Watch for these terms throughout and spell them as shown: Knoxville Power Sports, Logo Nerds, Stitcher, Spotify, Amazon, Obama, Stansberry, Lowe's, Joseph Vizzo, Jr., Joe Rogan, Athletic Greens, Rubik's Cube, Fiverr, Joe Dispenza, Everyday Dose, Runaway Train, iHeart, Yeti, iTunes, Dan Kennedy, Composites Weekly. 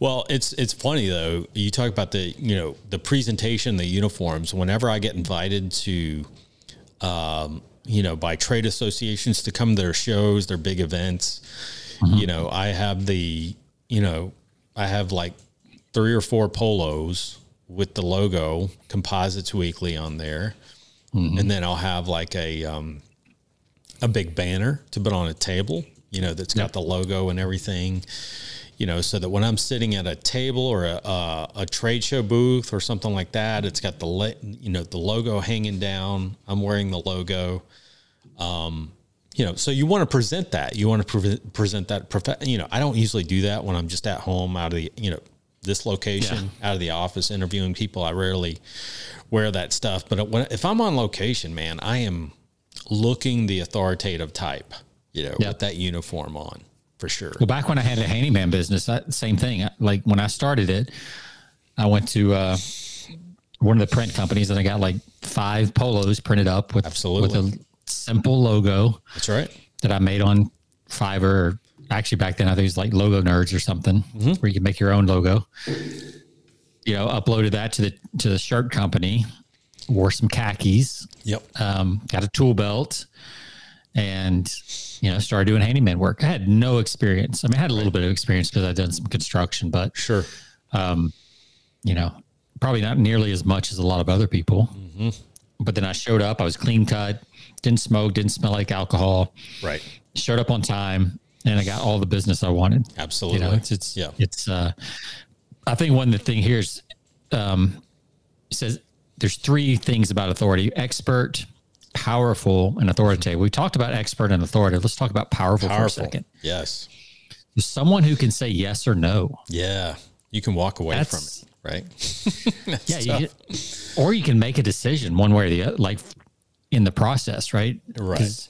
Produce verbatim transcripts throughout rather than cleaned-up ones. Well, it's it's funny though. You talk about the you know the presentation, the uniforms. Whenever I get invited to, um, you know, by trade associations to come to their shows, their big events, mm-hmm. you know, I have the you know I have like three or four polos with the logo Composites Weekly on there, mm-hmm. and then I'll have like a um, a big banner to put on a table. You know, that's got yep. the logo and everything, you know, so that when I'm sitting at a table or a, a, a trade show booth or something like that, it's got the, you know, the logo hanging down. I'm wearing the logo, um, you know, so you want to present that. You want to pre- present that, prof- you know, I don't usually do that when I'm just at home out of the, you know, this location, yeah. out of the office interviewing people. I rarely wear that stuff. But when, if I'm on location, man, I am looking the authoritative type. You know, yep. with that uniform on, for sure. Well, back when I had a handyman business, I, same thing. I, like when I started it, I went to uh, one of the print companies and I got like five polos printed up with, Absolutely. with a simple logo. That's right. That I made on Fiverr. Or actually, back then, I think it was like Logo Nerds or something mm-hmm. where you can make your own logo. You know, uploaded that to the to the shirt company, wore some khakis. Yep. Um, got a tool belt. And, you know, started doing handyman work. I had no experience. I mean, I had a little bit of experience because I'd done some construction, but sure. Um, you know, probably not nearly as much as a lot of other people, mm-hmm. but then I showed up, I was clean cut, didn't smoke, didn't smell like alcohol. Right. Showed up on time and I got all the business I wanted. Absolutely. You know, it's, it's, yeah. it's, uh, I think one of the thing here is, um, it says there's three things about authority: expert, powerful, and authoritative. We talked about expert and authoritative. Let's talk about powerful, powerful. for a second. Yes. Someone who can say yes or no. Yeah. You can walk away That's, from it, right? yeah. You can, or you can make a decision one way or the other, like in the process, right? Right.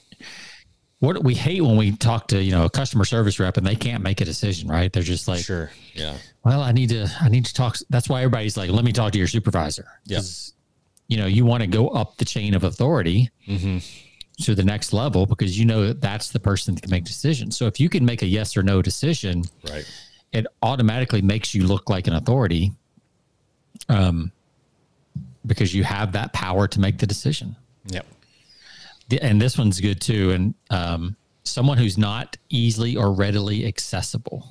What we hate when we talk to, you know, a customer service rep and they can't make a decision, right? They're just like, sure. Yeah. Well, I need to, I need to talk. That's why everybody's like, let me talk to your supervisor. Yes. Yeah. You know, you want to go up the chain of authority mm-hmm. to the next level because you know that that's the person that can make decisions. So if you can make a yes or no decision, right, it automatically makes you look like an authority, um, because you have that power to make the decision. Yep. The, and this one's good too. And um, someone who's not easily or readily accessible.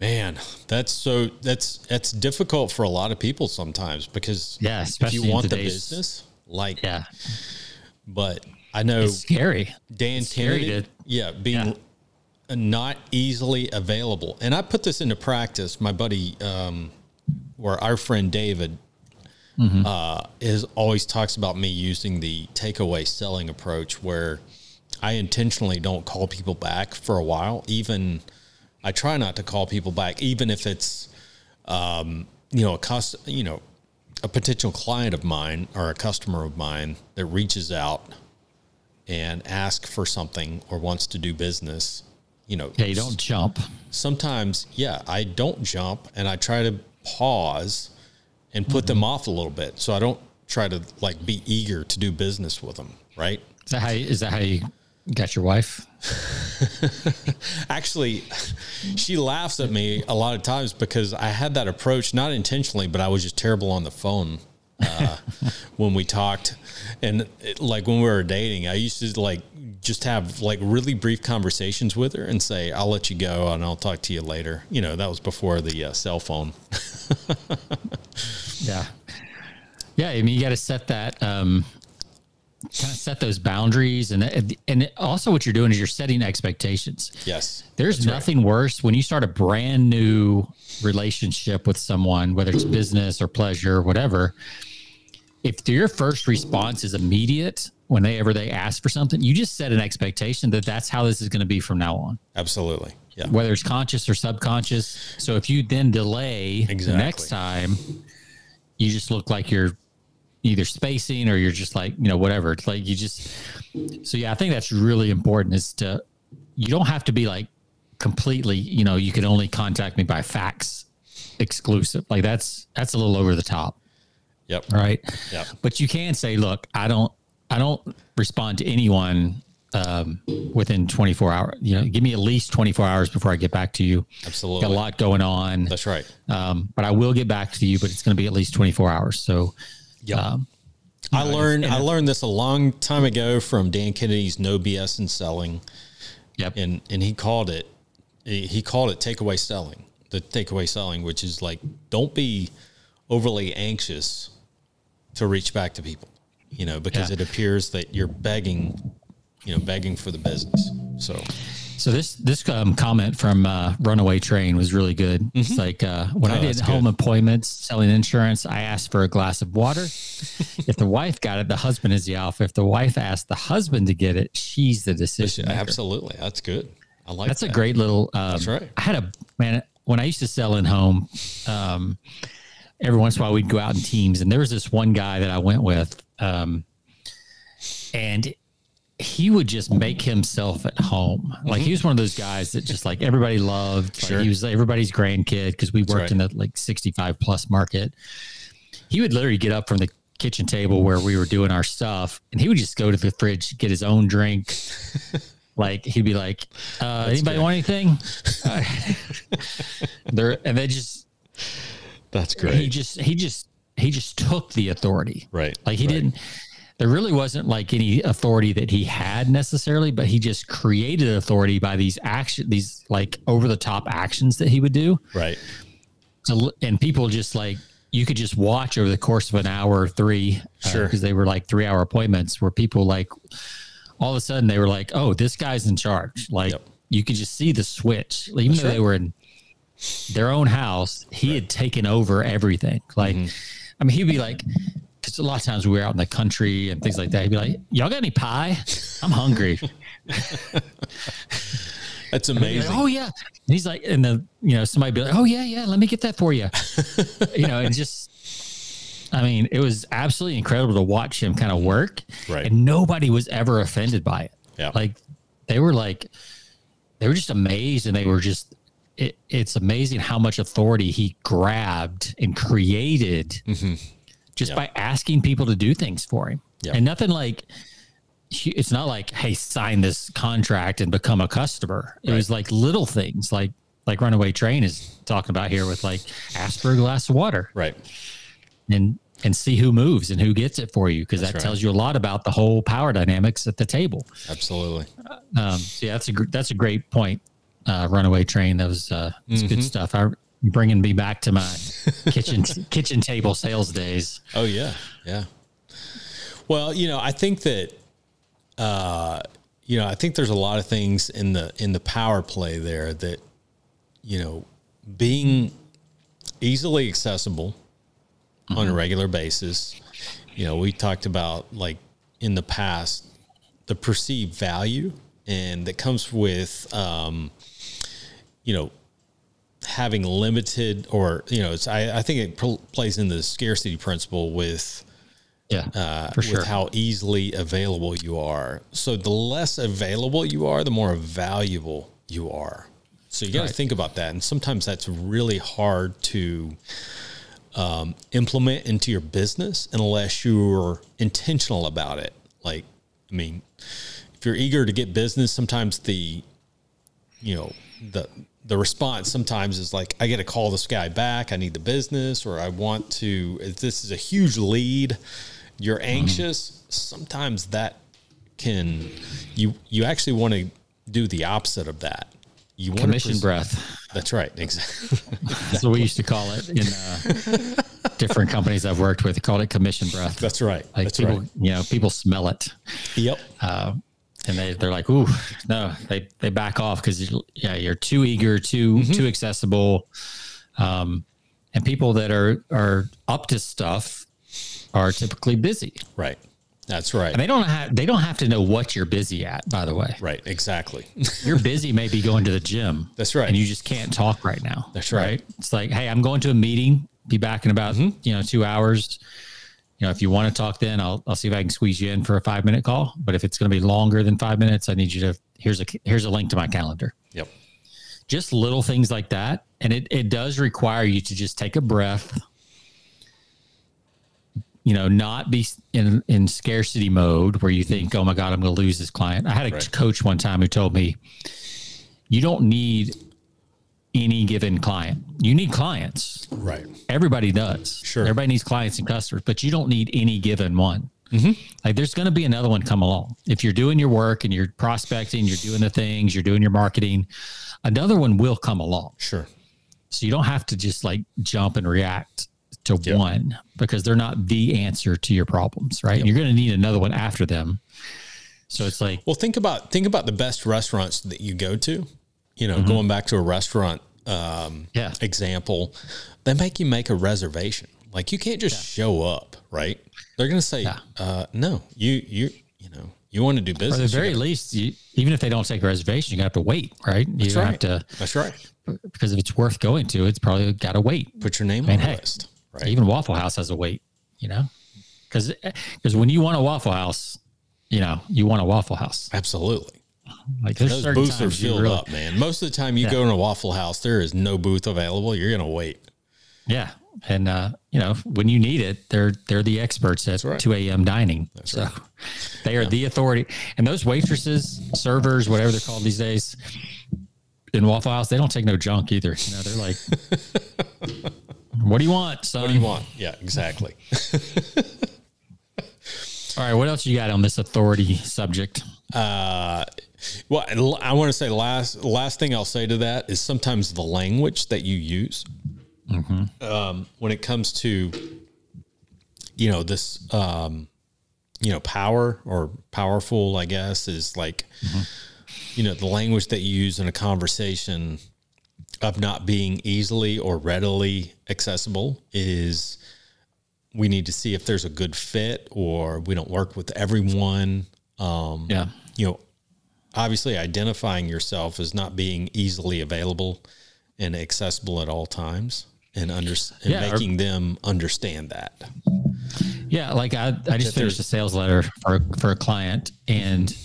Man, that's so that's that's difficult for a lot of people sometimes because yeah, especially if you want the business, like yeah. But I know it's scary. Dan it's Kennedy, scary to, yeah, being yeah. not easily available, and I put this into practice. My buddy, um, or our friend David, mm-hmm. uh, is always talks about me using the takeaway selling approach, where I intentionally don't call people back for a while, even. I try not to call people back, even if it's, um, you know, a cost, you know, a potential client of mine or a customer of mine that reaches out and asks for something or wants to do business. You know, yeah, you don't jump. Sometimes, yeah, I don't jump, and I try to pause and put mm-hmm. them off a little bit, so I don't try to like be eager to do business with them. Right? Is that how? Is that how you? Got your wife? Actually, she laughs at me a lot of times because I had that approach, not intentionally, but I was just terrible on the phone uh, when we talked. And it, like when we were dating, I used to like just have like really brief conversations with her and say, I'll let you go and I'll talk to you later. You know, that was before the uh, cell phone. yeah. Yeah. I mean, you got to set that, um, kind of set those boundaries, and and also what you're doing is you're setting expectations. Yes. There's nothing right. worse when you start a brand new relationship with someone, whether it's business or pleasure, whatever. If your first response is immediate when they ever they ask for something, you just set an expectation that that's how this is going to be from now on. Absolutely. Yeah. Whether it's conscious or subconscious. So if you then delay exactly. the next time, you just look like you're either spacing or you're just like, you know, whatever. It's like you just, so yeah, I think that's really important is to, you don't have to be like completely, you know, you can only contact me by fax exclusive. Like that's, that's a little over the top. Yep. Right. Yep. But you can say, look, I don't, I don't respond to anyone um, within twenty-four hours. You know, give me at least twenty-four hours before I get back to you. Absolutely. Got a lot going on. That's right. Um, but I will get back to you, but it's going to be at least twenty-four hours. So, yeah. Um, I learned, I learned this a long time ago from Dan Kennedy's No B S in Selling. Yep. And, and he called it, he called it takeaway selling, the takeaway selling, which is like, don't be overly anxious to reach back to people, you know, because yeah. it appears that you're begging, you know, begging for the business. So, so this, this um, comment from uh, Runaway Train was really good. Mm-hmm. It's like, uh, when oh, I did home good. appointments selling insurance, I asked for a glass of water. If the wife got it, the husband is the alpha. If the wife asked the husband to get it, she's the decision maker. Absolutely. That's good. I like That's that. That's a great little, um, That's right. I had a, man, when I used to sell in home, um, every once in a while we'd go out in teams, and there was this one guy that I went with, um, and he would just make himself at home. Like mm-hmm. he was one of those guys that just like everybody loved. Sure. Like he was everybody's grandkid because we worked right. in the like sixty-five plus market. He would literally get up from the kitchen table where we were doing our stuff, and he would just go to the fridge, get his own drink. Like he'd be like, uh, anybody good. want anything? There, and they just, That's great. He just, he just, he just took the authority. Right. Like he right. didn't, there really wasn't like any authority that he had necessarily, but he just created authority by these action, these like over the top actions that he would do. Right. So, and people just like, you could just watch over the course of an hour or three, sure, because uh, they were like three hour appointments where people like, all of a sudden they were like, oh, this guy's in charge. Like yep. you could just see the switch, even That's though right. they were in their own house, he right. had taken over everything. Like, mm-hmm. I mean, he'd be like, because a lot of times we were out in the country and things like that. He'd be like, y'all got any pie? I'm hungry. That's amazing. Like, oh yeah. And he's like, and the, you know, somebody be like, oh yeah, yeah, let me get that for you. You know, and just, I mean, it was absolutely incredible to watch him kind of work. Right. And nobody was ever offended by it. Yeah. Like they were like, they were just amazed, and they were just, It, it's amazing how much authority he grabbed and created mm-hmm. just yep. by asking people to do things for him. Yep. And nothing like, it's not like, hey, sign this contract and become a customer. Right. It was like little things like, like Runaway Train is talking about here with like, ask for a glass of water. Right. And, and see who moves and who gets it for you. Cause that's that right. tells you a lot about the whole power dynamics at the table. Absolutely. Um, so yeah, that's a, that's a great point. Uh, Runaway Train. That was uh, it's mm-hmm. good stuff. I bringing me back to my kitchen kitchen table sales days. Oh yeah, yeah. Well, you know, I think that, uh, you know, I think there's a lot of things in the in the power play there that, you know, being easily accessible mm-hmm. on a regular basis. You know, we talked about like in the past the perceived value. And that comes with, um, you know, having limited or, you know, it's, I, I think it pl- plays in the scarcity principle with, yeah, uh, for sure. with how easily available you are. So the less available you are, the more valuable you are. So you got to right. think about that. And sometimes that's really hard to, um, implement into your business unless you're intentional about it. Like, I mean, if you're eager to get business, sometimes the, you know, the, the response sometimes is like, I got to call this guy back. I need the business, or I want to, if this is a huge lead. You're anxious. Mm-hmm. Sometimes that can, you, you actually want to do the opposite of that. You want commission pres- breath. That's right. Exactly. That's what we used to call it in uh, different companies I've worked with. They called it commission breath. That's right. Like That's people, right. You know, people smell it. Yep. Uh, And they, they're like, ooh, no, they, they back off because you, yeah, you're too eager, too mm-hmm. too accessible. Um, and people that are, are up to stuff are typically busy. Right. That's right. And they don't have they don't have to know what you're busy at, by the way. Right, exactly. You're busy maybe going to the gym. That's right. And you just can't talk right now. That's right. right? It's like, hey, I'm going to a meeting, be back in about mm-hmm. you know, two hours. You know, if you want to talk, then I'll I'll see if I can squeeze you in for a five minute call. But if it's going to be longer than five minutes, I need you to here's a here's a link to my calendar. Yep. Just little things like that, and it it does require you to just take a breath, you know, not be in, in scarcity mode where you think, oh my God, I'm going to lose this client. I had a right. coach one time who told me, you don't need any given client. You need clients. Right. Everybody does. Sure. Everybody needs clients and customers, but you don't need any given one. Mm-hmm. Like there's going to be another one come along. If you're doing your work and you're prospecting, you're doing the things, you're doing your marketing, another one will come along. Sure. So you don't have to just like jump and react to yep. one, because they're not the answer to your problems, right? Yep. You're going to need another one after them. So it's like, well, think about, think about the best restaurants that you go to, you know, mm-hmm. going back to a restaurant um, yeah. example, they make you make a reservation. Like you can't just yeah. show up, right? They're going to say, yeah. uh, no, you, you, you know, you want to do business. Or at the very gotta, least, you, even if they don't take a reservation, you have to wait, right? You that's right. have to, that's right. Because if it's worth going to, it's probably got to wait. Put your name I mean, on the hey, list. Right. Even Waffle House has a wait, you know, because because when you want a Waffle House, you know, you want a Waffle House. Absolutely. Like there's those booths are filled really, up, man. Most of the time you yeah. go in a Waffle House, there is no booth available. You're going to wait. Yeah. And, uh, you know, when you need it, they're they're the experts at right. two a.m. dining. That's so right. they are yeah. the authority. And those waitresses, servers, whatever they're called these days in Waffle House, they don't take no junk either. You know, they're like, what do you want, son? What do you want? Yeah, exactly. All right, what else you got on this authority subject? Uh, well, I want to say last last thing I'll say to that is sometimes the language that you use. Mm-hmm. Um, when it comes to, you know, this, um, you know, power or powerful, I guess, is like, mm-hmm. you know, the language that you use in a conversation of not being easily or readily accessible is we need to see if there's a good fit or we don't work with everyone. Um, yeah. You know, obviously identifying yourself as not being easily available and accessible at all times. And, under, and yeah, making or, them understand that. Yeah, like I, I just finished a sales letter for, for a client, and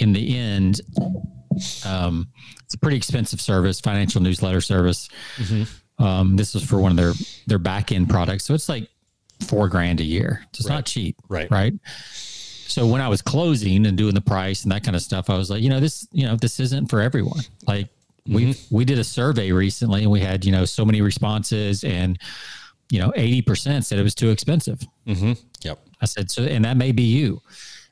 in the end, um, it's a pretty expensive service, financial newsletter service. Mm-hmm. Um, this was for one of their their back end products, so it's like four grand a year. So it's right. not cheap, right? Right. So when I was closing and doing the price and that kind of stuff, I was like, you know, this, you know, this isn't for everyone, like. We mm-hmm. we did a survey recently and we had, you know, so many responses and, you know, eighty percent said it was too expensive. Mm-hmm. Yep. I said, so, and that may be you.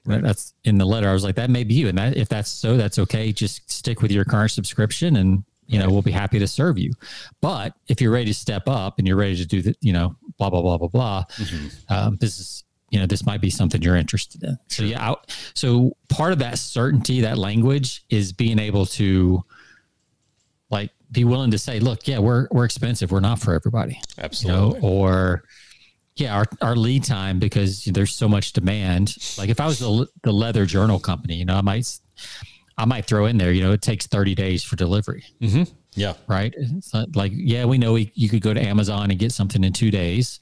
Right. That's in the letter. I was like, that may be you. And that, if that's so, that's okay. Just stick with your current subscription and, you know, right. we'll be happy to serve you. But if you're ready to step up and you're ready to do the, you know, blah, blah, blah, blah, blah, mm-hmm. um, this is, you know, this might be something you're interested in. So sure. yeah. I, so part of that certainty, that language is being able to, like be willing to say, look, yeah, we're, we're expensive. We're not for everybody. Absolutely. You know? Or yeah, our, our lead time, because there's so much demand. Like if I was the, the leather journal company, you know, I might, I might throw in there, you know, it takes thirty days for delivery. Mm-hmm. Yeah. Right. It's not like, yeah, we know we, you could go to Amazon and get something in two days,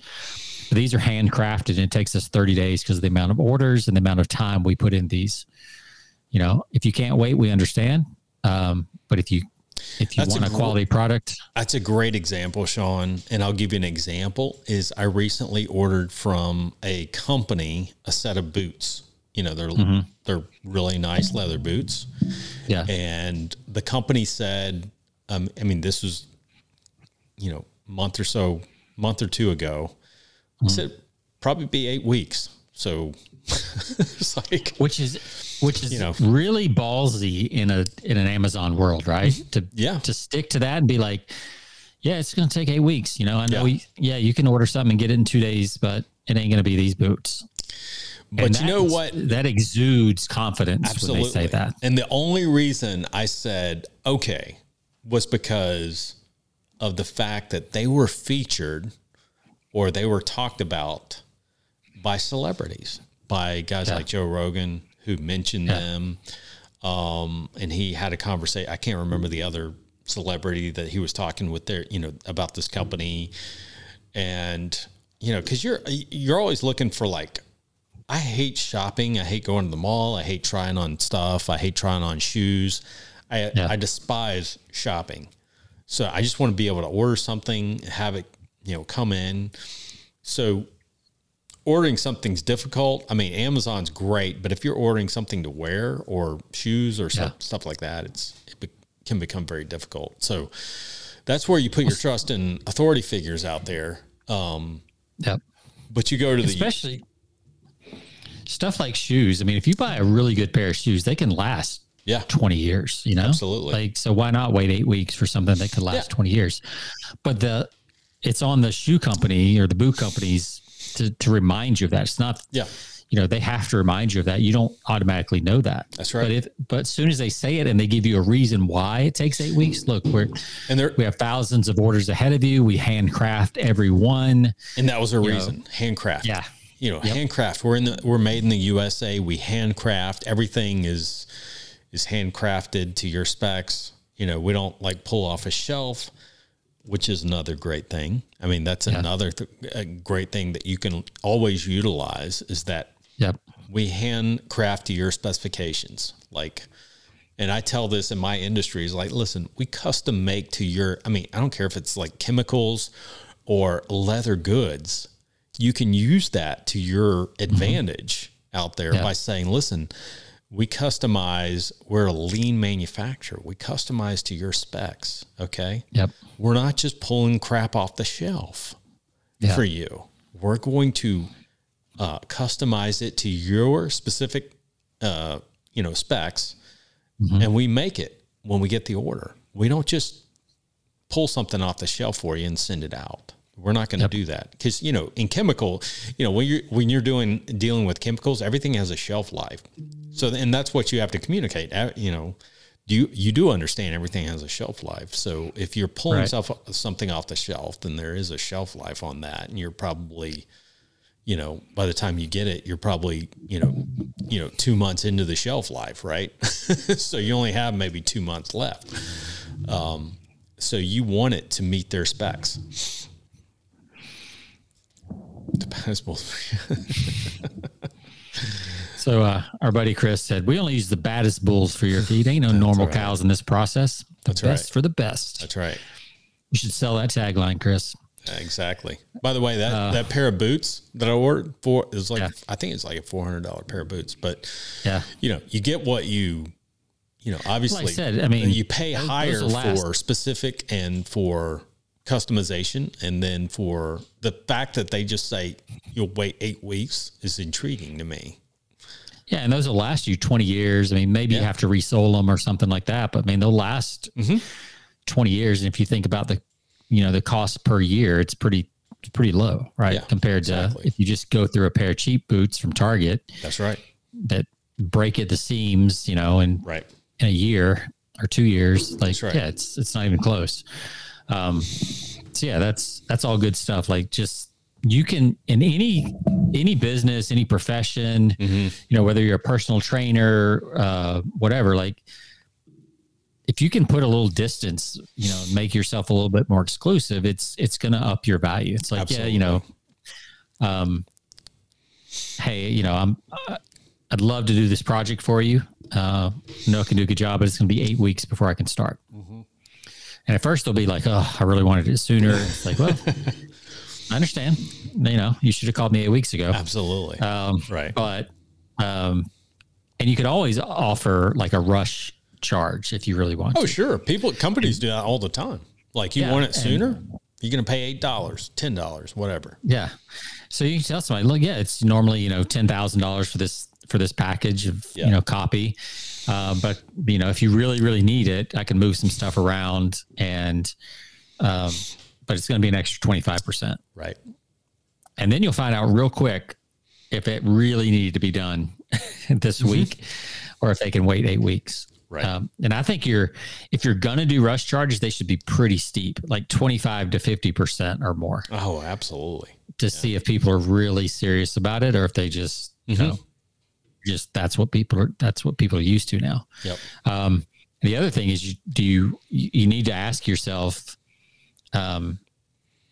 but these are handcrafted and it takes us thirty days because of the amount of orders and the amount of time we put in these, you know, if you can't wait, we understand. Um, but if you, If you that's want a, a quality product. That's a great example, Sean. And I'll give you an example is I recently ordered from a company, a set of boots, you know, they're, mm-hmm. they're really nice leather boots. Yeah. And the company said, um, I mean, this was, you know, month or so, month or two ago, mm-hmm. said probably be eight weeks. So it's like, which is, which is, you know, really ballsy in a, in an Amazon world, right? To, yeah. to stick to that and be like, yeah, it's going to take eight weeks. You know, I know, yeah. We, yeah, you can order something and get it in two days, but it ain't going to be these boots. But and you know what? That exudes confidence absolutely. When they say that. And the only reason I said, okay, was because of the fact that they were featured or they were talked about by celebrities, by guys yeah. like Joe Rogan who mentioned yeah. them. Um, and he had a conversation. I can't remember the other celebrity that he was talking with there, you know, about this company. And, you know, cause you're, you're always looking for like, I hate shopping. I hate going to the mall. I hate trying on stuff. I hate trying on shoes. I, yeah. I despise shopping. So I just want to be able to order something, have it, you know, come in. So, ordering something's difficult. I mean, Amazon's great, but if you're ordering something to wear or shoes or yeah. stuff, stuff like that, it's it be, can become very difficult. So that's where you put your trust in authority figures out there. Um, yeah. But you go to the... Especially stuff like shoes. I mean, if you buy a really good pair of shoes, they can last yeah. twenty years, you know? Absolutely. Like, so why not wait eight weeks for something that could last yeah. twenty years? But the it's on the shoe company or the boot companies to, to remind you of that. It's not, yeah. you know, they have to remind you of that. You don't automatically know that. That's right. But if, but as soon as they say it and they give you a reason why it takes eight weeks, look, we're, and there, we have thousands of orders ahead of you. We handcraft every one. And that was our reason. Know. Handcraft. Yeah. You know, yep. handcraft. We're in the, we're made in the U S A. We handcraft. Everything is, is handcrafted to your specs. You know, we don't like pull off a shelf, which is another great thing. I mean, that's yeah. another th- a great thing that you can always utilize is that yep. we handcraft to your specifications. Like, and I tell this in my industry is like, listen, we custom make to your, I mean, I don't care if it's like chemicals or leather goods, you can use that to your advantage mm-hmm. out there yeah. by saying, listen, we customize, we're a lean manufacturer. We customize to your specs, okay? Yep. We're not just pulling crap off the shelf yeah. for you. We're going to uh, customize it to your specific, uh, you know, specs, mm-hmm. and we make it when we get the order. We don't just pull something off the shelf for you and send it out. We're not going to yep. do that because, you know, in chemical, you know, when you're, when you're doing, dealing with chemicals, everything has a shelf life. So, and that's what you have to communicate. You know, you, you do understand everything has a shelf life. So if you're pulling right. self, something off the shelf, then there is a shelf life on that. And you're probably, you know, by the time you get it, you're probably, you know, you know, two months into the shelf life, right? So you only have maybe two months left. Um, so you want it to meet their specs. So uh, our buddy Chris said, we only use the baddest bulls for your feed. Ain't no That's normal right. cows in this process. The That's best right. for the best. That's right. You should sell that tagline, Chris. Exactly. By the way, that, uh, that pair of boots that I ordered for is like, yeah. I think it's like a four hundred dollars pair of boots, but yeah, you know, you get what you, you know, obviously like I said, I mean, you pay those, higher those for specific and for customization, and then for the fact that they just say you'll wait eight weeks is intriguing to me. Yeah, and those will last you twenty years. I mean, maybe yeah. you have to resole them or something like that, but I mean, they'll last mm-hmm. twenty years. And if you think about the, you know, the cost per year, it's pretty pretty low, right? Yeah, compared exactly. to if you just go through a pair of cheap boots from Target. That's right. That break at the seams, you know, and right. in a year or two years, like right. yeah, it's it's not even close. Um, so yeah, that's, that's all good stuff. Like just, you can, in any, any business, any profession, mm-hmm. you know, whether you're a personal trainer, uh, whatever, like if you can put a little distance, you know, make yourself a little bit more exclusive, it's, it's going to up your value. It's like, Absolutely. yeah, you know, um, hey, you know, I'm, uh, I'd love to do this project for you. Uh, no, I can do a good job, but it's going to be eight weeks before I can start. Mm-hmm. And at first they'll be like, oh, I really wanted it sooner. It's like, well, I understand. You know, you should have called me eight weeks ago. Absolutely. Um, right. But, um, and you could always offer like a rush charge if you really want oh, to. Oh, sure. People, companies do that all the time. Like you yeah, want it sooner, and you're going to pay eight dollars, ten dollars, whatever. Yeah. So you can tell somebody, look, yeah, it's normally, you know, ten thousand dollars for this, for this package of, yeah. you know, copy. Uh, but you know, if you really, really need it, I can move some stuff around and, um, but it's going to be an extra twenty-five percent. Right. And then you'll find out real quick if it really needed to be done this week or if they can wait eight weeks. Right. Um, and I think you're, if you're going to do rush charges, they should be pretty steep, like twenty-five to fifty percent or more. Oh, absolutely. To yeah. see if people are really serious about it or if they just, mm-hmm. you know, just that's what people are, that's what people are used to now. Yep. Um, the other thing is you, do you, you need to ask yourself, um,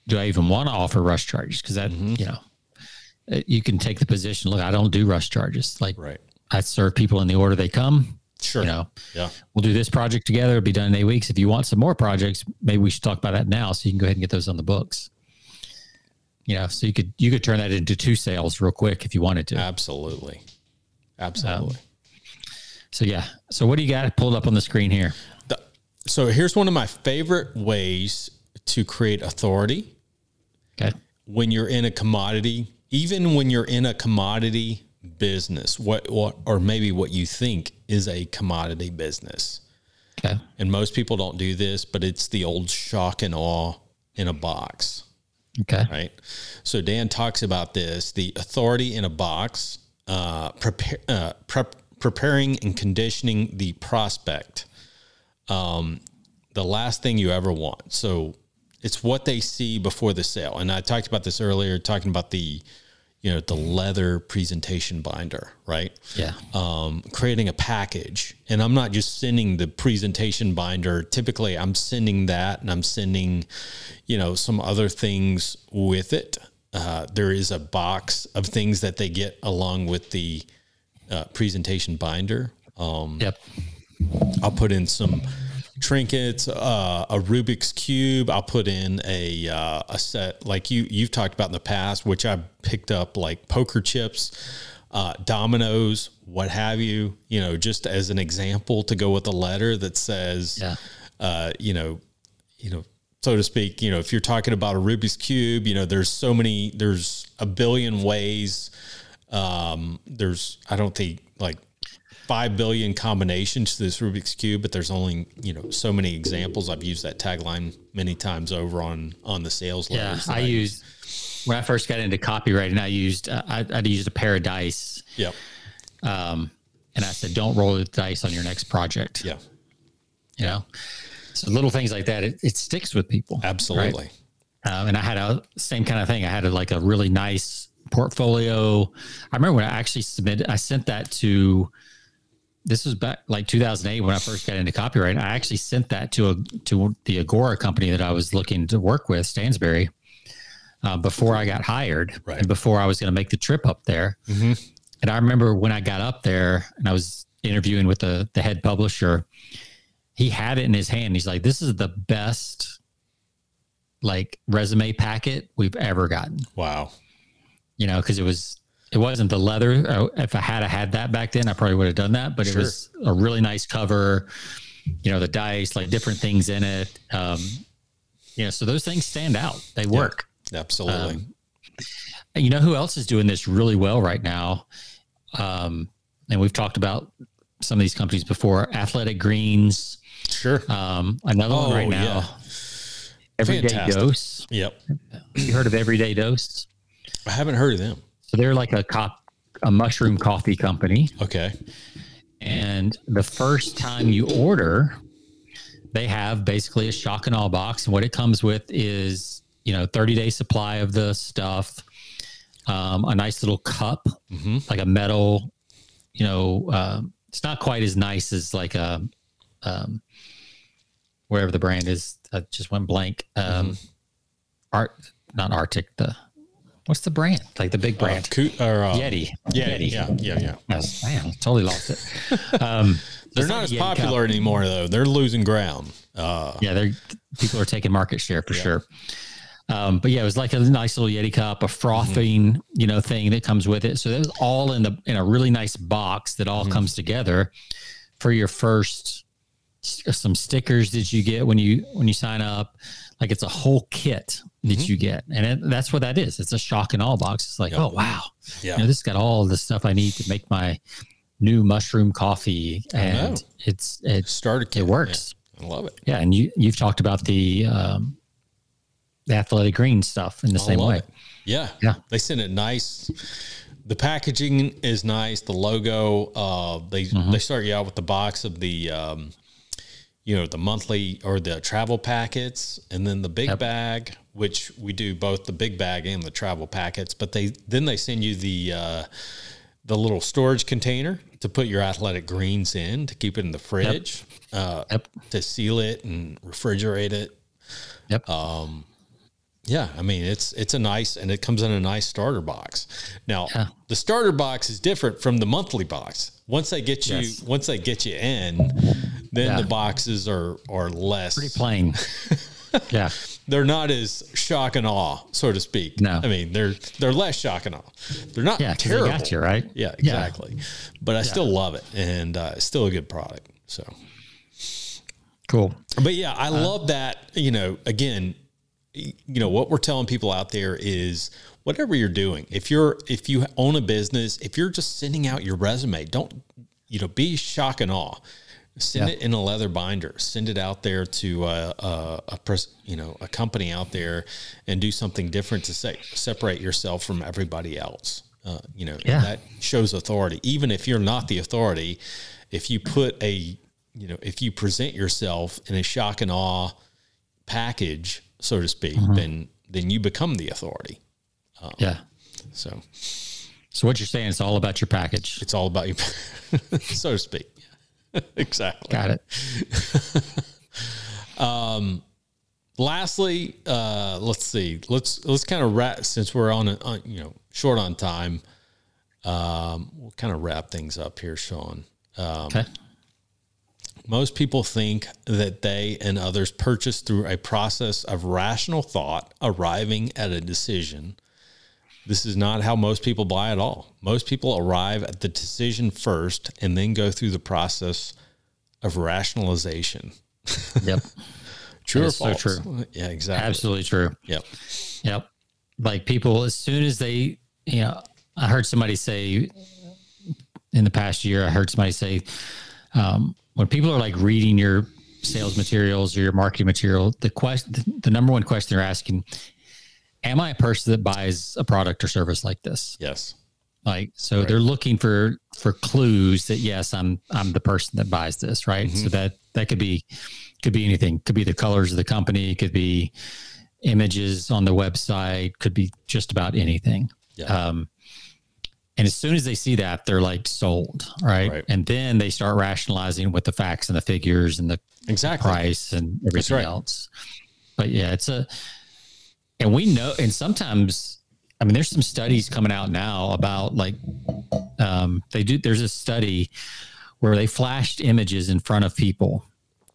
do I even want to offer rush charges? Cause that, mm-hmm. you know, you can take the position, look, I don't do rush charges. Like right. I serve people in the order they come. Sure. You know, yeah. we'll do this project together. It'll be done in eight weeks. If you want some more projects, maybe we should talk about that now. So you can go ahead and get those on the books. you know, so you could, you could turn that into two sales real quick if you wanted to. Absolutely. Absolutely. Um, so yeah. So what do you got pulled up on the screen here? The, so here's one of my favorite ways to create authority. Okay. When you're in a commodity, even when you're in a commodity business, what, what, or maybe what you think is a commodity business. Okay. And most people don't do this, but it's the old shock and awe in a box. Okay. Right. So Dan talks about this, the authority in a box, uh, prepare, uh, prep, preparing and conditioning the prospect. Um, the last thing you ever want. So it's what they see before the sale. And I talked about this earlier, talking about the, you know, the leather presentation binder, right? Yeah. Um, creating a package. And I'm not just sending the presentation binder. Typically I'm sending that and I'm sending, you know, some other things with it. Uh, there is a box of things that they get along with the uh, presentation binder. Um, yep. I'll put in some trinkets, uh, a Rubik's Cube. I'll put in a, uh, a set like you, you've talked about in the past, which I picked up, like poker chips, uh, dominoes, what have you, you know, just as an example to go with a letter that says, yeah. uh, you know, you know, so to speak, you know, if you're talking about a Rubik's Cube, you know, there's so many, there's a billion ways. Um, there's, I don't think like, Five billion combinations to this Rubik's Cube, but there's only, you know, so many examples. I've used that tagline many times over on, on the sales letters. Yeah, I, I used, used when I first got into copywriting. I used uh, I, I'd used a pair of dice. Yep. Um, and I said, don't roll the dice on your next project. Yeah. You know, so little things like that. It, it sticks with people. Absolutely. Right? Um, and I had a same kind of thing. I had a, like a really nice portfolio. I remember when I actually submitted. I sent that to. This was back like two thousand eight when I first got into copyright. I actually sent that to a, to the Agora company that I was looking to work with, Stansberry, uh, before I got hired right. and before I was going to make the trip up there. Mm-hmm. And I remember when I got up there and I was interviewing with the, the head publisher, he had it in his hand. He's like, this is the best like resume packet we've ever gotten. Wow. You know, because it was, It wasn't the leather. If I had I had that back then, I probably would have done that. But sure. It was a really nice cover, you know, the dice, like different things in it. Um, you know, so those things stand out. They work. Yeah, absolutely. Um, and you know who else is doing this really well right now? Um, and we've talked about some of these companies before. Athletic Greens. Sure. Um, another oh, one right now. Yeah. Everyday Fantastic. Dose. Yep. You heard of Everyday Dose? I haven't heard of them. So they're like a cop, a mushroom coffee company. Okay. And the first time you order, they have basically a shock and awe box. And what it comes with is, you know, thirty day supply of the stuff, um, a nice little cup, mm-hmm. like a metal, you know, um, it's not quite as nice as like a, um, wherever the brand is. I just went blank. Um, mm-hmm. Art, not Arctic, the, What's the brand? Like the big brand? Uh, Coot, or, uh, Yeti. Yeah, Yeti. Yeah, yeah, yeah. Oh, man, I totally lost it. Um, they're not as Yeti popular cup. anymore, though. They're losing ground. Uh, yeah, they're people are taking market share for yeah. sure. Um, but yeah, it was like a nice little Yeti cup, a frothing, mm-hmm. you know, thing that comes with it. So that was all in the in a really nice box that all mm-hmm. comes together for your first. Some stickers that you get when you when you sign up, like it's a whole kit that mm-hmm. you get, and it, that's what that is. It's a shock and awe box. It's like, yep. oh wow, yeah, you know, this got all the stuff I need to make my new mushroom coffee, and it's it started. It works. Yeah. I love it. Yeah, and you you've talked about the um, the Athletic Green stuff in the I same way. It. Yeah, yeah, they send it nice. The packaging is nice. The logo. Uh, they mm-hmm. they start you out with the box of the. Um, you know, the monthly or the travel packets, and then the big yep. bag, which we do both the big bag and the travel packets, but they, then they send you the, uh, the little storage container to put your Athletic Greens in, to keep it in the fridge, yep. uh, yep. to seal it and refrigerate it. Yep. Um, yeah. I mean, it's, it's a nice, and it comes in a nice starter box. Now yeah. the starter box is different from the monthly box. Once they get you, yes. once they get you in, then yeah. the boxes are, are less. Pretty plain. yeah. they're not as shock and awe, so to speak. No, I mean, they're, they're less shock and awe. They're not yeah, terrible. They got you, right? Yeah, exactly. Yeah. But I yeah. still love it. And uh, it's still a good product. So cool. But yeah, I uh, love that, you know, again, you know, what we're telling people out there is whatever you're doing, if you're, if you own a business, if you're just sending out your resume, don't, you know, be shock and awe. Send yeah. it in a leather binder. Send it out there to uh, uh, a pres- you know a company out there, and do something different to say, separate yourself from everybody else. Uh, you know yeah. that shows authority, even if you're not the authority. If you put a you know if you present yourself in a shock and awe package, so to speak, mm-hmm. then then you become the authority. Um, yeah. So, so what you're saying is all about your package. It's all about you, so to speak. Exactly. Got it. um, lastly, uh, let's see, let's, let's kind of wrap, since we're on, a, on, you know, short on time. Um, we'll kind of wrap things up here, Sean. Um, okay. Most people think that they and others purchase through a process of rational thought, arriving at a decision. This is not how most people buy at all. Most people arrive at the decision first and then go through the process of rationalization. Yep. True or false? So true. Yeah, exactly. Absolutely true. Yep. Yep. Like people, as soon as they, you know, I heard somebody say in the past year, I heard somebody say, um, when people are like reading your sales materials or your marketing material, the question, the number one question they're asking, am I a person that buys a product or service like this? Yes. Like, so right. they're looking for, for clues that yes, I'm, I'm the person that buys this. Right. Mm-hmm. So that, that could be, could be anything. Could be the colors of the company. Could be images on the website. Could be just about anything. Yeah. Um, and as soon as they see that, they're like sold. Right? right. And then they start rationalizing with the facts and the figures and the exactly. price and everything right. else. But yeah, it's a, and we know, and sometimes, I mean, there's some studies coming out now about like, um, they do, there's a study where they flashed images in front of people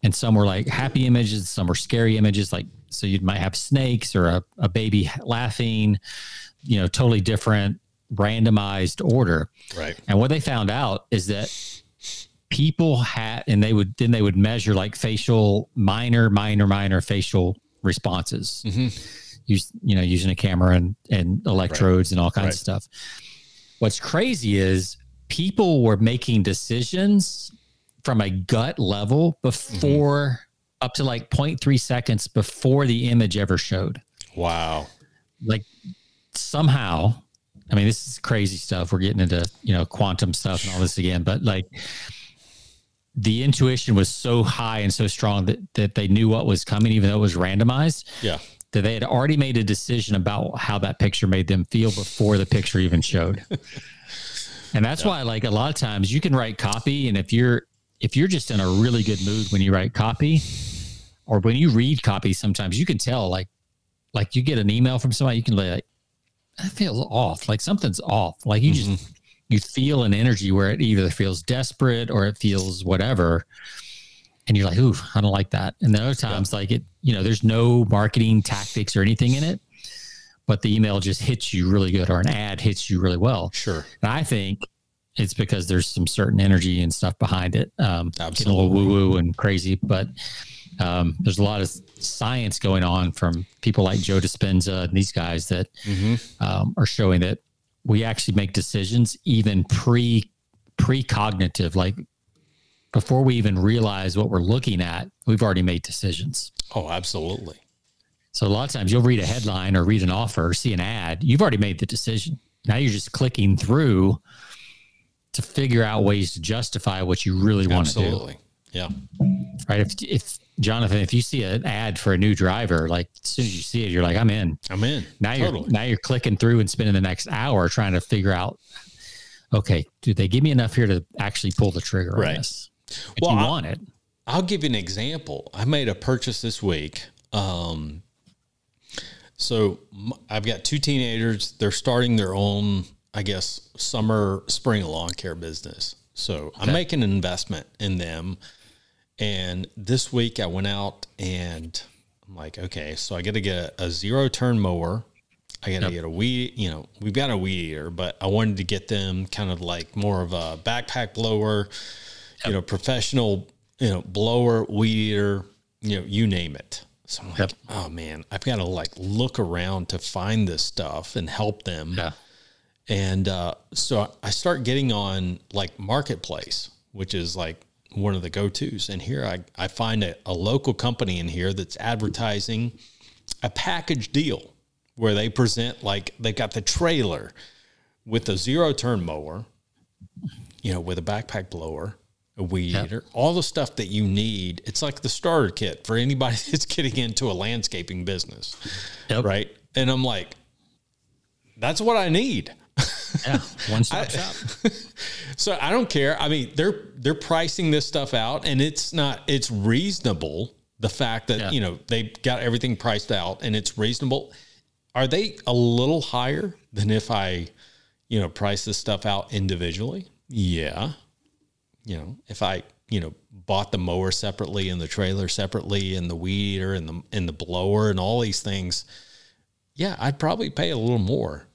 and some were like happy images, some were scary images. Like, so you might have snakes or a, a baby laughing, you know, totally different randomized order. Right. And what they found out is that people had, and they would, then they would measure like facial minor, minor, minor facial responses. Mm-hmm. Use, you know, using a camera and, and electrodes right. and all kinds right. of stuff. What's crazy is people were making decisions from a gut level before mm-hmm. up to like zero point three seconds before the image ever showed. Wow. Like somehow, I mean, this is crazy stuff. We're getting into, you know, quantum stuff and all this again, but like the intuition was so high and so strong that, that they knew what was coming, even though it was randomized. Yeah. That they had already made a decision about how that picture made them feel before the picture even showed. And that's yeah. why, like a lot of times you can write copy. And if you're, if you're just in a really good mood when you write copy or when you read copy, sometimes you can tell like, like you get an email from somebody, you can like, I feel off. Like something's off. Like you mm-hmm. just, you feel an energy where it either feels desperate or it feels whatever. And you're like, ooh, I don't like that. And then other times yeah. like it, you know, there's no marketing tactics or anything in it, but the email just hits you really good or an ad hits you really well. Sure. And I think it's because there's some certain energy and stuff behind it. Um, Absolutely. A little woo woo and crazy, but um, there's a lot of science going on from people like Joe Dispenza and these guys that mm-hmm. um, are showing that we actually make decisions even pre precognitive, like, before we even realize what we're looking at, we've already made decisions. Oh, absolutely. So a lot of times you'll read a headline or read an offer, or see an ad. You've already made the decision. Now you're just clicking through to figure out ways to justify what you really want absolutely. To do. Absolutely. Yeah. Right. If, if Jonathan, if you see an ad for a new driver, like as soon as you see it, you're like, I'm in, I'm in. Now totally. you're, now you're clicking through and spending the next hour trying to figure out, okay, do they give me enough here to actually pull the trigger right. on this? If well, you want I'll, it. I'll give you an example. I made a purchase this week. Um, so I've got two teenagers. They're starting their own, I guess, summer, spring lawn care business. So okay. I'm making an investment in them. And this week I went out and I'm like, okay, so I got to get a zero turn mower. I got to yep. get a weed, you know, we've got a weed eater, but I wanted to get them kind of like more of a backpack blower, yep. you know, professional, you know, blower, weed eater, you know, you name it. So I'm like, yep. oh man, I've got to like look around to find this stuff and help them. Yeah. And, uh, so I start getting on like Marketplace, which is like one of the go-tos. And here I, I find a, a local company in here that's advertising a package deal, where they present like they've got the trailer with a zero turn mower, you know, with a backpack blower, a weed yep. eater, all the stuff that you need. It's like the starter kit for anybody that's getting into a landscaping business. Yep. Right. And I'm like, that's what I need. Yeah. One stop shop. So I don't care. I mean, they're, they're pricing this stuff out, and it's not, it's reasonable. The fact that, yeah. you know, they've got everything priced out and it's reasonable. Are they a little higher than if I, you know, price this stuff out individually? Yeah. You know, if I, you know, bought the mower separately and the trailer separately and the weed eater and the, and the blower and all these things, yeah, I'd probably pay a little more.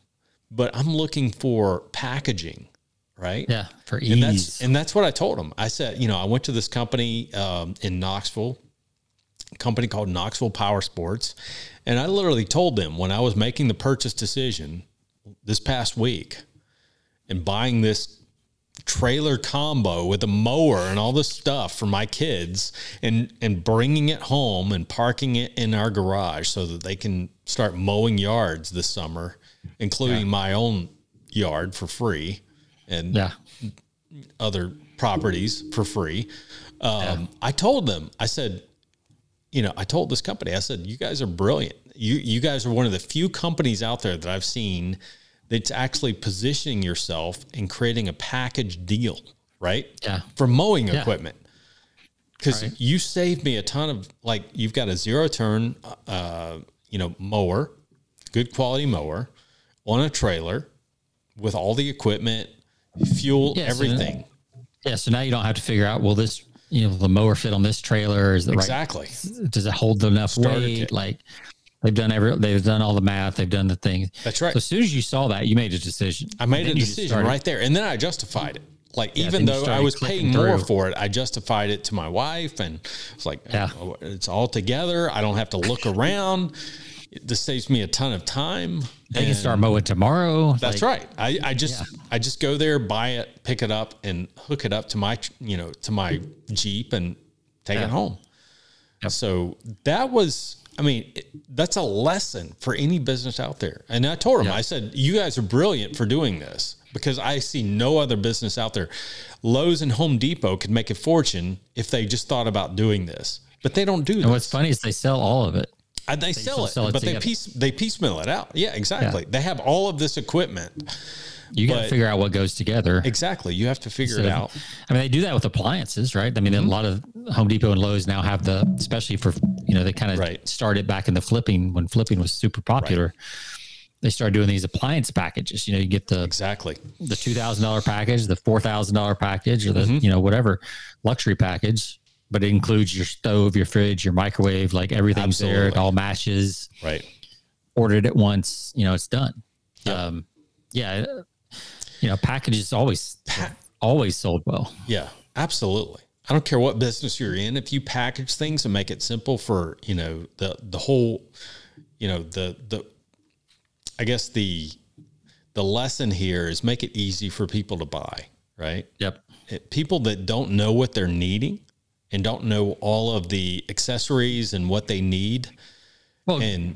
But I'm looking for packaging, right? Yeah, for ease. And that's, and that's what I told them. I said, you know, I went to this company um, in Knoxville, company called Knoxville Power Sports. And I literally told them when I was making the purchase decision this past week and buying this trailer combo with a mower and all this stuff for my kids and, and bringing it home and parking it in our garage so that they can start mowing yards this summer, including yeah. my own yard for free and yeah. other properties for free. Um, yeah. I told them, I said, you know, I told this company, I said, you guys are brilliant. You you guys are one of the few companies out there that I've seen that's actually positioning yourself and creating a package deal, right? Yeah. For mowing yeah. equipment. Because right. you saved me a ton of, like, you've got a zero turn, uh, you know, mower, good quality mower on a trailer with all the equipment, fuel, yeah, everything. So now, yeah. So now you don't have to figure out, well, this, you know, the mower fit on this trailer is the exactly. right. Does it hold enough Started weight? It. Like they've done every, they've done all the math. They've done the things. That's right. So as soon as you saw that, you made a decision. I made a decision right there. And then I justified it. Like, yeah, even though I was paying through. more for it, I justified it to my wife, and it's like, yeah. oh, it's all together. I don't have to look around. This saves me a ton of time. They can start mowing tomorrow. That's like, right. I, I just, yeah. I just go there, buy it, pick it up, and hook it up to my, you know, to my Jeep and take yeah. it home. Yep. So that was, I mean, it, that's a lesson for any business out there. And I told them, yeah. I said, you guys are brilliant for doing this, because I see no other business out there. Lowe's and Home Depot could make a fortune if they just thought about doing this, but they don't do that. And what's funny is they sell all of it. And they, they sell, it, sell it, but together. they piece they piecemeal it out. Yeah, exactly. Yeah. They have all of this equipment. You got to figure out what goes together. Exactly. You have to figure so, it out. I mean, they do that with appliances, right? I mean, mm-hmm. a lot of Home Depot and Lowe's now have the, especially for, you know, they kind of right. started back in the flipping when flipping was super popular. Right. They started doing these appliance packages. You know, you get the exactly the two thousand dollars package, the four thousand dollars package, or the mm-hmm. you know whatever luxury package. But it includes your stove, your fridge, your microwave, like everything's Absolutely. there. It all matches. Right. Ordered it once, you know, it's done. Yep. Um, yeah. You know, packages always, always sold well. Yeah, absolutely. I don't care what business you're in. If you package things and make it simple for, you know, the, the whole, you know, the, the, I guess the, the lesson here is make it easy for people to buy. Right. Yep. It, people that don't know what they're needing and don't know all of the accessories and what they need, well, and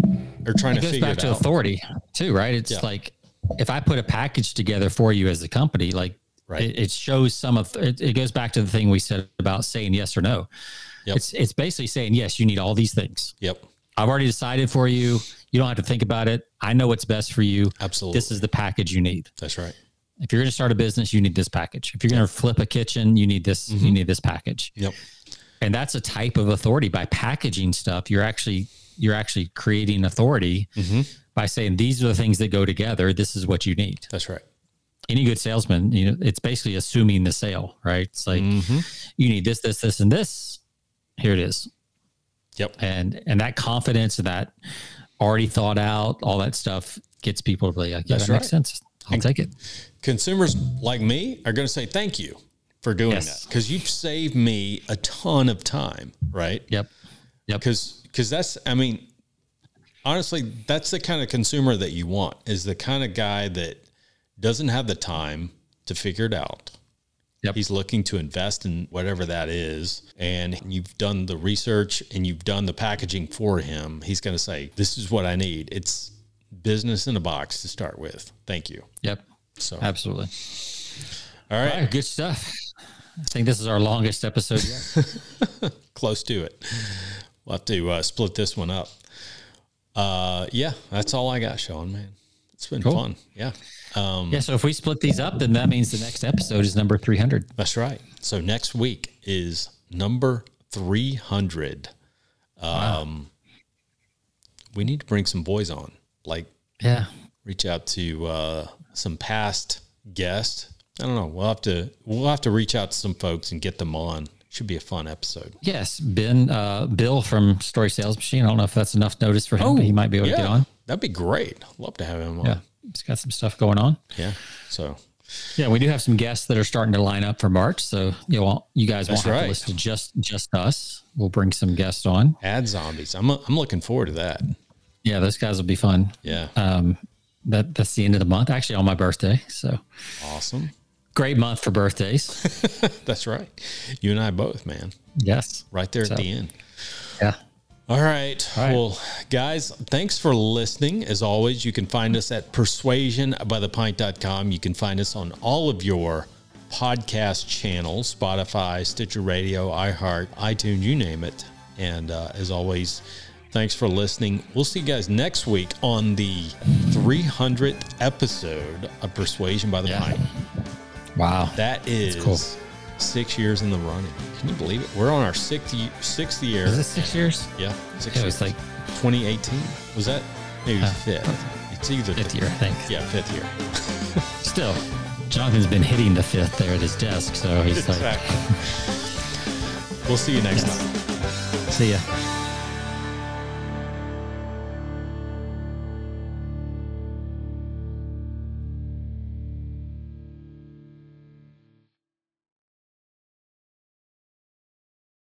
are trying to figure it out. It goes back to authority too, right? It's yeah. like, if I put a package together for you as a company, like right. it, it shows some of, it, it goes back to the thing we said about saying yes or no. Yep. It's it's basically saying, yes, you need all these things. Yep. I've already decided for you. You don't have to think about it. I know what's best for you. Absolutely. This is the package you need. That's right. If you're going to start a business, you need this package. If you're yep. going to flip a kitchen, you need this, mm-hmm. you need this package. Yep. And that's a type of authority. By packaging stuff, you're actually you're actually creating authority mm-hmm. by saying these are the things that go together. This is what you need. That's right. Any good salesman, you know, it's basically assuming the sale, right? It's like mm-hmm. you need this, this, this, and this. Here it is. Yep. And and that confidence, that already thought out, all that stuff gets people to be like, yeah, that right. makes sense. I'll and take it. Consumers like me are going to say thank you for doing yes. that, because you've saved me a ton of time, right? Yep. Yep. Because because that's, I mean, honestly, that's the kind of consumer that you want, is the kind of guy that doesn't have the time to figure it out. Yep. He's looking to invest in whatever that is, and you've done the research and you've done the packaging for him. He's going to say, this is what I need. It's business in a box to start with. Thank you. Yep. So absolutely. All right. All right, good stuff. I think this is our longest episode yet. Close to it. We'll have to uh, split this one up. Uh, yeah, that's all I got, Sean, man. It's been cool. fun. Yeah. Um, yeah. So if we split these up, then that means the next episode is number three hundred. That's right. So next week is number three hundred. Um, wow. We need to bring some boys on, like, yeah, reach out to, uh, some past guests. I don't know. We'll have to, we'll have to reach out to some folks and get them on. Should be a fun episode. Yes. Ben, uh, Bill from Story Sales Machine. I don't know if that's enough notice for him, oh, but he might be able yeah, to get on. That'd be great. Love to have him on. Yeah. He's got some stuff going on. Yeah. So, yeah, we do have some guests that are starting to line up for March. So, you know, you guys won't have right. to listen to just, just us. We'll bring some guests on. Ad zombies. I'm, I'm looking forward to that. Yeah. Those guys will be fun. Yeah. Um, that that's the end of the month, actually, on my birthday. So awesome. Great month for birthdays. That's right. You and I both, man. Yes. Right there so, at the end. Yeah. All right. All right. Well, guys, thanks for listening. As always, you can find us at persuasion by the pint dot com. You can find us on all of your podcast channels, Spotify, Stitcher Radio, iHeart, iTunes, you name it. And uh, as always, thanks for listening. We'll see you guys next week on the three hundredth episode of Persuasion by the yeah. Pint. Wow. That is cool. Six years in the running. Can you believe it? We're on our sixth year. Sixth year. Is it six years? Yeah. Six yeah, years. It was like twenty eighteen. Was that maybe uh, fifth? It's either fifth the, year, I think. Yeah, fifth year. Still, Jonathan's been hitting the fifth there at his desk, so he's exactly. like. We'll see you next yes. time. See ya.